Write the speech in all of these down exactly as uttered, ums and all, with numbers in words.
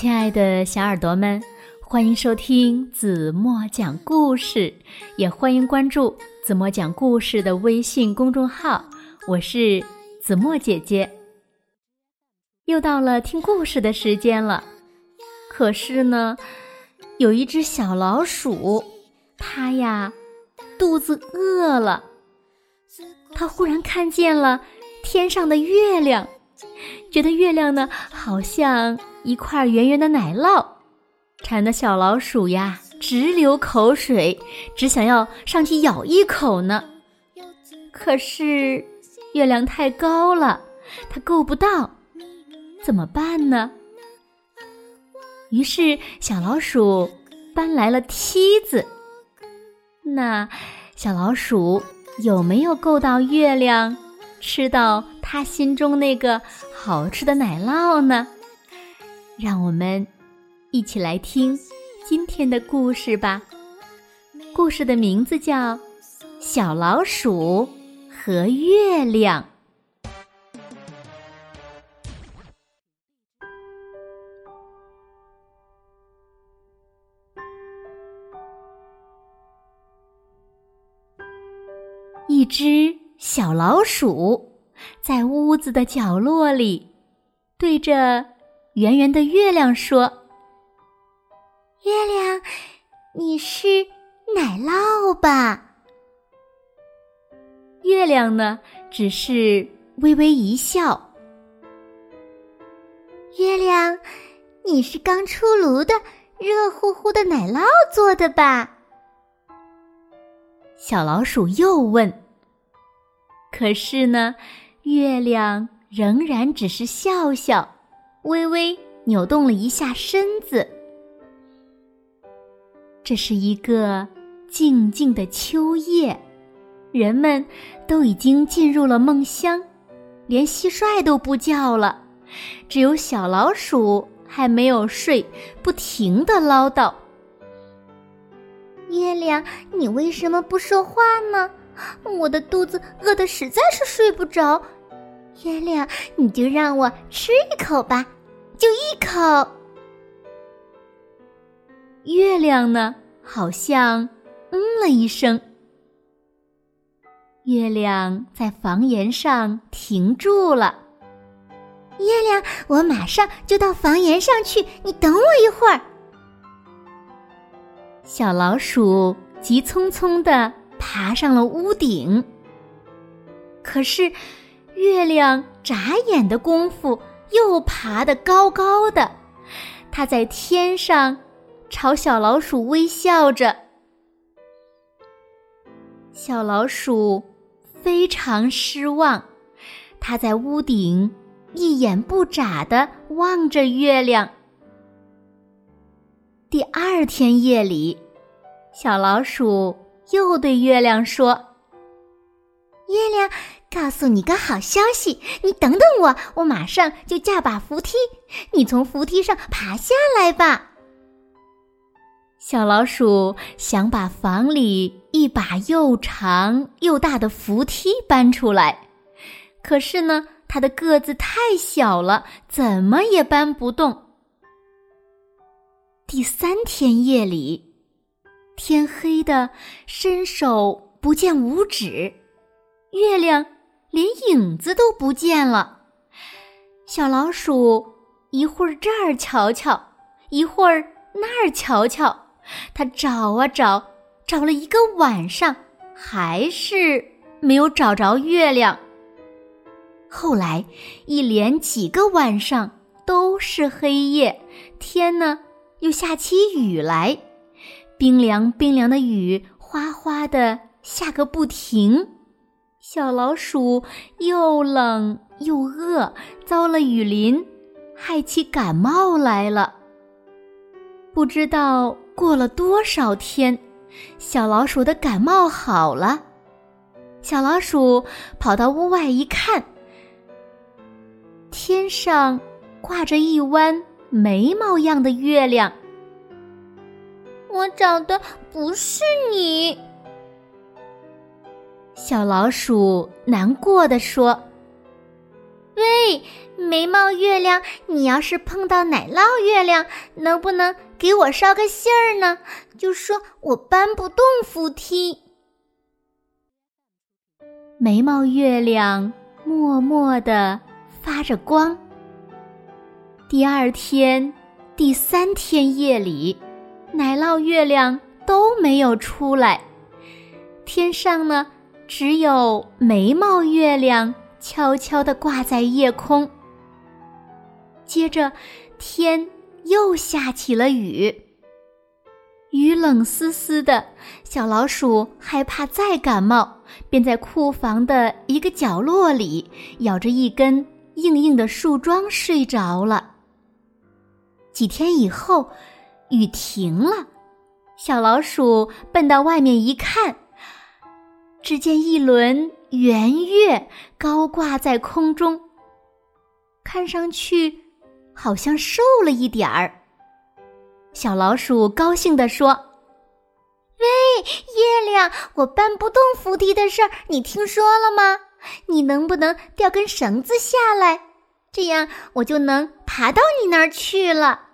亲爱的小耳朵们，欢迎收听子墨讲故事，也欢迎关注子墨讲故事的微信公众号，我是子墨姐姐。又到了听故事的时间了，可是呢，有一只小老鼠，它呀肚子饿了，它忽然看见了天上的月亮，觉得月亮呢好像一块圆圆的奶酪，馋的小老鼠呀直流口水，只想要上去咬一口呢。可是月亮太高了，它够不到，怎么办呢？于是小老鼠搬来了梯子。那小老鼠有没有够到月亮，吃到它心中那个好吃的奶酪呢？让我们一起来听今天的故事吧。故事的名字叫《小老鼠和月亮》。一只小老鼠在屋子的角落里，对着圆圆的月亮说：月亮，你是奶酪吧？月亮呢，只是微微一笑。月亮，你是刚出炉的热乎乎的奶酪做的吧？小老鼠又问。可是呢，月亮仍然只是笑笑，微微扭动了一下身子。这是一个静静的秋夜，人们都已经进入了梦乡，连蟋蟀都不叫了，只有小老鼠还没有睡，不停地唠叨：月亮，你为什么不说话呢？我的肚子饿得实在是睡不着，月亮，你就让我吃一口吧，就一口。月亮呢，好像嗯了一声。月亮在房檐上停住了。月亮，我马上就到房檐上去，你等我一会儿。小老鼠急匆匆地爬上了屋顶。可是月亮眨眼的功夫又爬得高高的，它在天上朝小老鼠微笑着。小老鼠非常失望，它在屋顶一眼不眨地望着月亮。第二天夜里，小老鼠又对月亮说：月亮，告诉你个好消息，你等等我，我马上就架把扶梯，你从扶梯上爬下来吧。小老鼠想把房里一把又长又大的扶梯搬出来，可是呢，它的个子太小了，怎么也搬不动。第三天夜里，天黑得伸手不见五指，月亮连影子都不见了。小老鼠一会儿这儿瞧瞧，一会儿那儿瞧瞧，它找啊找，找了一个晚上，还是没有找着月亮。后来一连几个晚上都是黑夜，天呢又下起雨来，冰凉冰凉的雨哗哗地下个不停。小老鼠又冷又饿，遭了雨淋，害起感冒来了。不知道过了多少天，小老鼠的感冒好了。小老鼠跑到屋外一看，天上挂着一弯眉毛样的月亮。我找的不是你，小老鼠难过地说。喂，眉毛月亮，你要是碰到奶酪月亮，能不能给我捎个信儿呢？就说我搬不动扶梯。”眉毛月亮默默地发着光。第二天、第三天夜里，奶酪月亮都没有出来，天上呢，只有眉毛月亮悄悄地挂在夜空。接着，天又下起了雨，雨冷丝丝的，小老鼠害怕再感冒，便在库房的一个角落里，咬着一根硬硬的树桩睡着了。几天以后，雨停了，小老鼠奔到外面一看，只见一轮圆月高挂在空中，看上去好像瘦了一点儿。小老鼠高兴地说：“喂，月亮，我搬不动扶梯的事儿，你听说了吗？你能不能掉根绳子下来？这样我就能爬到你那儿去了。”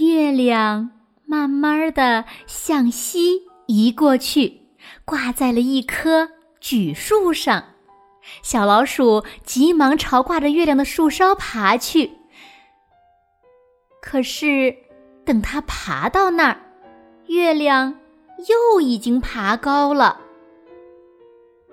月亮慢慢地向西移过去，挂在了一棵榉树上。小老鼠急忙朝挂着月亮的树梢爬去。可是，等它爬到那儿，月亮又已经爬高了。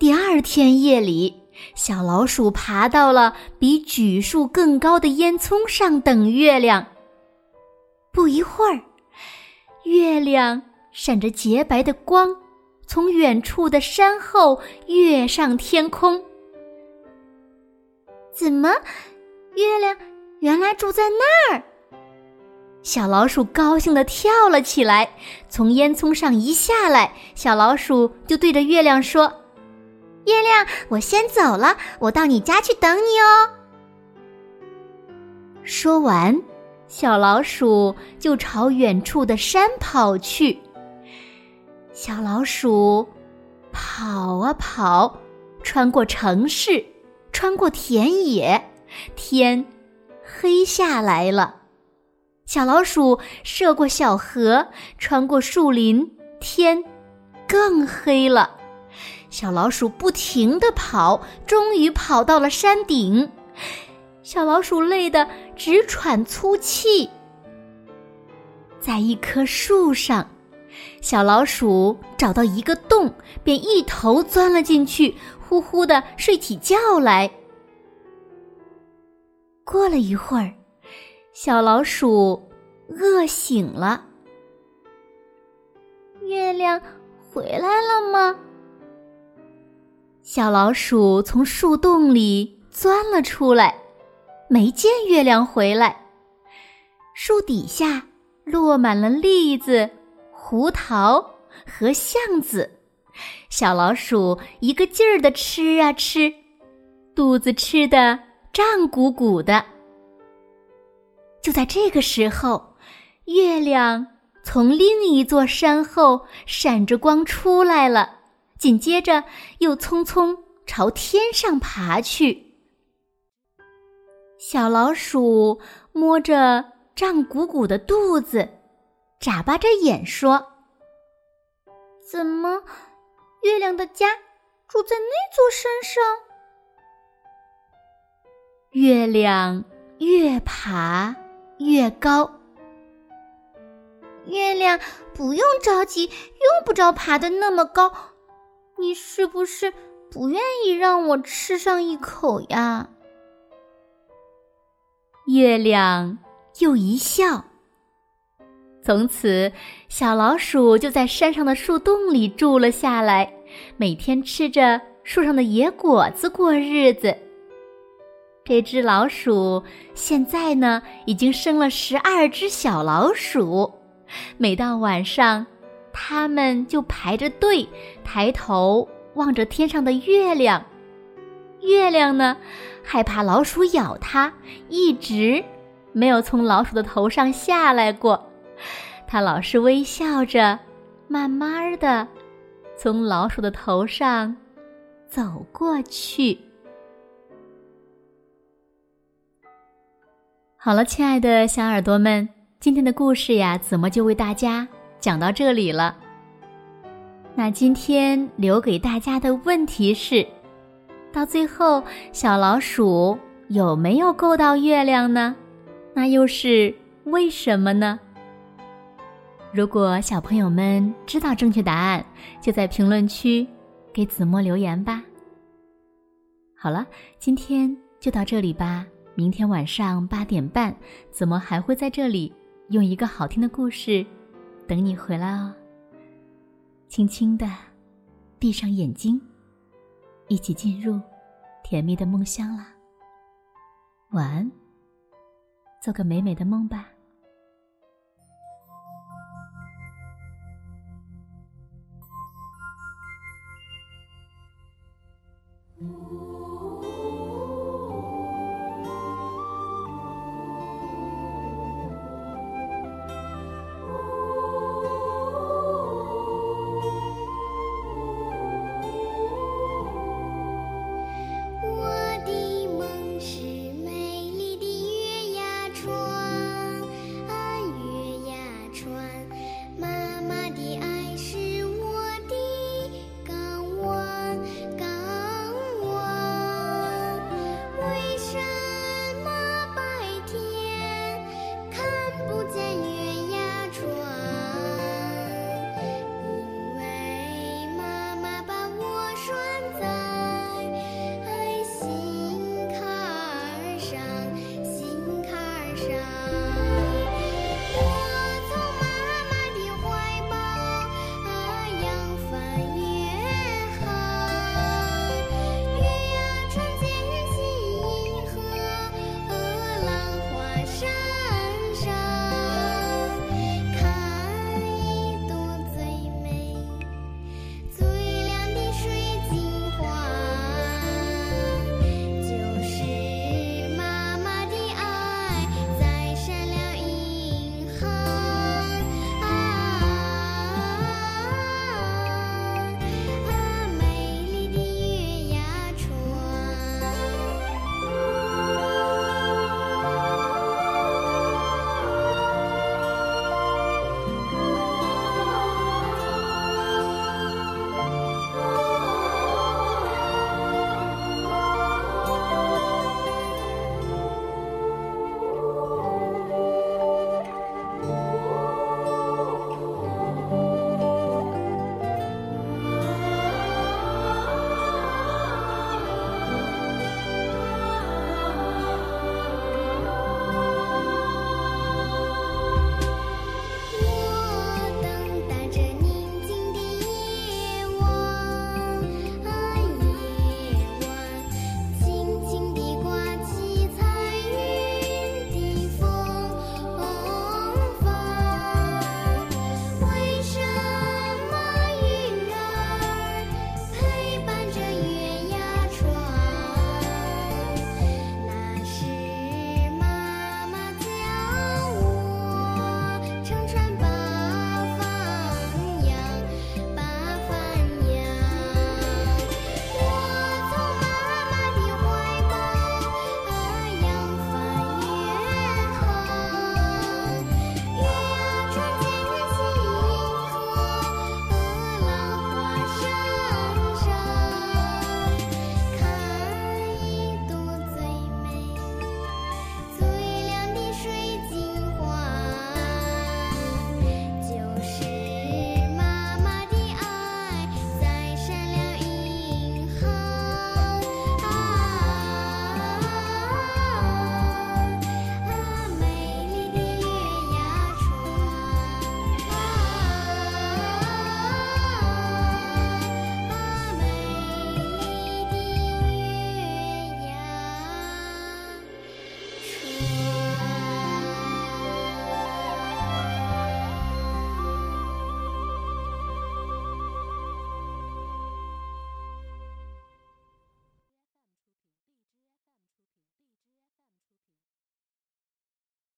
第二天夜里，小老鼠爬到了比榉树更高的烟囱上等月亮。不一会儿，月亮闪着洁白的光，从远处的山后跃上天空。怎么，月亮原来住在那儿？小老鼠高兴地跳了起来，从烟囱上一下来，小老鼠就对着月亮说：“月亮，我先走了，我到你家去等你哦。”说完，小老鼠就朝远处的山跑去。小老鼠跑啊跑，穿过城市，穿过田野，天黑下来了。小老鼠涉过小河，穿过树林，天更黑了。小老鼠不停地跑，终于跑到了山顶。小老鼠累得直喘粗气。在一棵树上，小老鼠找到一个洞，便一头钻了进去，呼呼地睡起觉来。过了一会儿，小老鼠饿醒了。月亮回来了吗？小老鼠从树洞里钻了出来。没见月亮回来，树底下落满了栗子、胡桃和橡子，小老鼠一个劲儿地吃啊吃，肚子吃得胀鼓鼓的。就在这个时候，月亮从另一座山后闪着光出来了，紧接着又匆匆朝天上爬去。小老鼠摸着胀鼓鼓的肚子，眨巴着眼说：“怎么，月亮的家住在那座山上？”月亮越爬越高。月亮，不用着急，用不着爬得那么高，你是不是不愿意让我吃上一口呀？月亮又一笑。从此，小老鼠就在山上的树洞里住了下来，每天吃着树上的野果子过日子。这只老鼠现在呢，已经生了十二只小老鼠。每到晚上，它们就排着队，抬头望着天上的月亮。月亮呢，害怕老鼠咬它，一直没有从老鼠的头上下来过。它老是微笑着，慢慢地从老鼠的头上走过去。好了，亲爱的小耳朵们，今天的故事呀，怎么就为大家讲到这里了。那今天留给大家的问题是，到最后小老鼠有没有够到月亮呢？那又是为什么呢？如果小朋友们知道正确答案，就在评论区给子墨留言吧。好了，今天就到这里吧。明天晚上八点半，子墨还会在这里用一个好听的故事等你回来哦。轻轻地闭上眼睛，一起进入甜蜜的梦乡啦。晚安，做个美美的梦吧。Ooh.